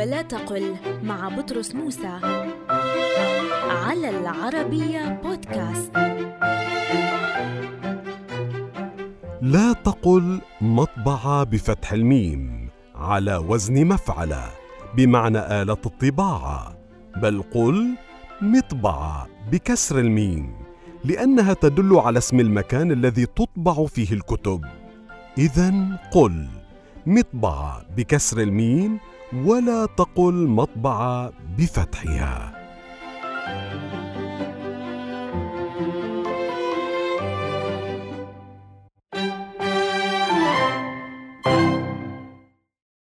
ولا تقل مع بطرس موسى على العربية بودكاست. لا تقل مطبعة بفتح الميم على وزن مفعلة بمعنى آلة الطباعة، بل قل مطبعة بكسر الميم لأنها تدل على اسم المكان الذي تطبع فيه الكتب. إذن قل مطبعة بكسر الميم ولا تقل مطبعة بفتحها.